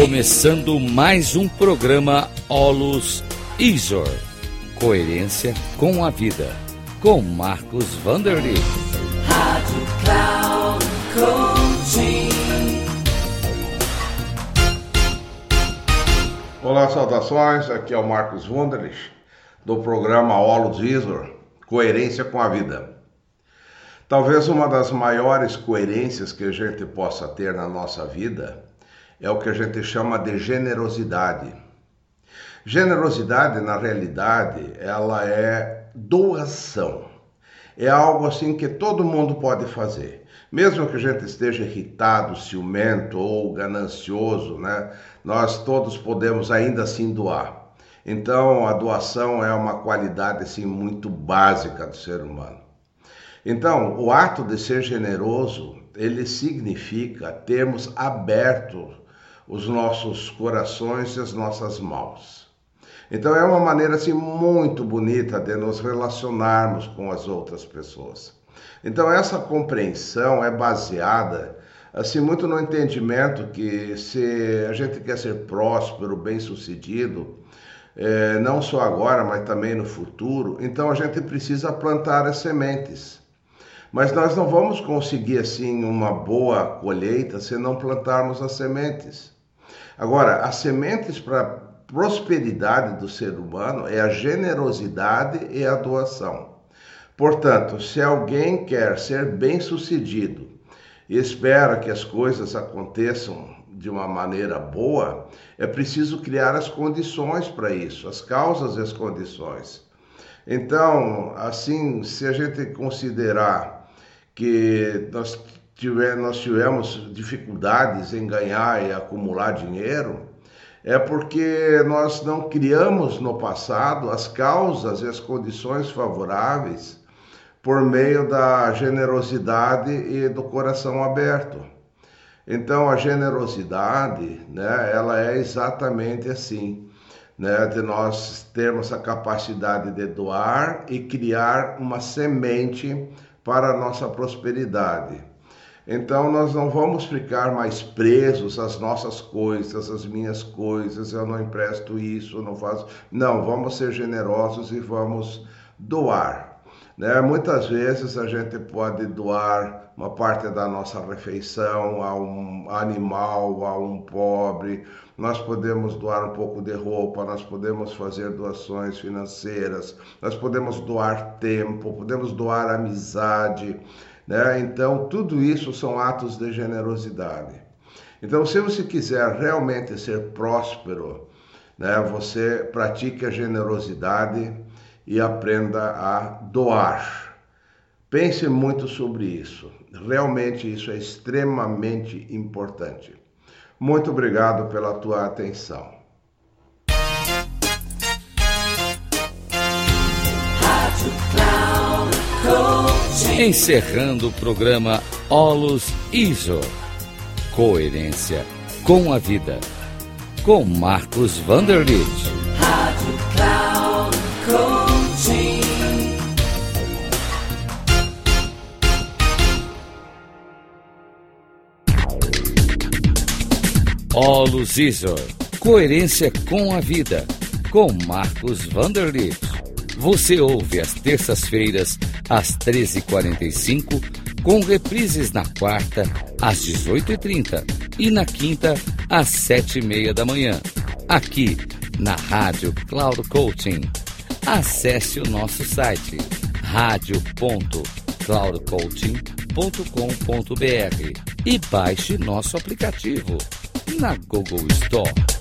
Começando mais um programa Holos ISHOR, coerência com a vida, com Marcos Wunderlich. Rádio Cloud Coaching. Olá, saudações, aqui é o Marcos Wunderlich, do programa Holos ISHOR, coerência com a vida. Talvez uma das maiores coerências que a gente possa ter na nossa vida é o que a gente chama de generosidade. Generosidade, na realidade, ela é doação. É algo assim que todo mundo pode fazer. Mesmo que a gente esteja irritado, ciumento ou ganancioso, né? Nós todos podemos ainda assim doar. Então, a doação é uma qualidade assim, muito básica do ser humano. Então, o ato de ser generoso, ele significa termos aberto os nossos corações e as nossas mãos. Então, é uma maneira assim, muito bonita de nos relacionarmos com as outras pessoas. Então, essa compreensão é baseada assim, muito no entendimento que se a gente quer ser próspero, bem-sucedido, não só agora, mas também no futuro, então a gente precisa plantar as sementes. Mas nós não vamos conseguir, assim, uma boa colheita se não plantarmos as sementes. Agora, as sementes para a prosperidade do ser humano é a generosidade e a doação. Portanto, se alguém quer ser bem-sucedido e espera que as coisas aconteçam de uma maneira boa, é preciso criar as condições para isso, as causas e as condições. Então, assim, se a gente considerar que nós tivemos dificuldades em ganhar e acumular dinheiro, é porque nós não criamos no passado as causas e as condições favoráveis por meio da generosidade e do coração aberto. Então, a generosidade, né, ela é exatamente assim, né, de nós termos a capacidade de doar e criar uma semente para a nossa prosperidade. Então, nós não vamos ficar mais presos às nossas coisas, às minhas coisas, eu não empresto isso, eu não faço... Não, vamos ser generosos e vamos doar. Né? Muitas vezes a gente pode doar uma parte da nossa refeição a um animal, a um pobre, nós podemos doar um pouco de roupa, nós podemos fazer doações financeiras, nós podemos doar tempo, podemos doar amizade, né? Então, tudo isso são atos de generosidade. Então, se você quiser realmente ser próspero, né, você pratique a generosidade e aprenda a doar. Pense muito sobre isso. Realmente isso é extremamente importante. Muito obrigado pela tua atenção. Encerrando o programa Holos ISHOR, coerência com a vida, com Marcos Wunderlich. Holos ISHOR, coerência com a vida, com Marcos Wunderlich. Você ouve às terças-feiras, às 13h45, com reprises na quarta, às 18h30 e na quinta, às 7h30 da manhã, aqui na Rádio Cloud Coaching. Acesse o nosso site, radio.cloudcoaching.com.br e baixe nosso aplicativo na Google Store.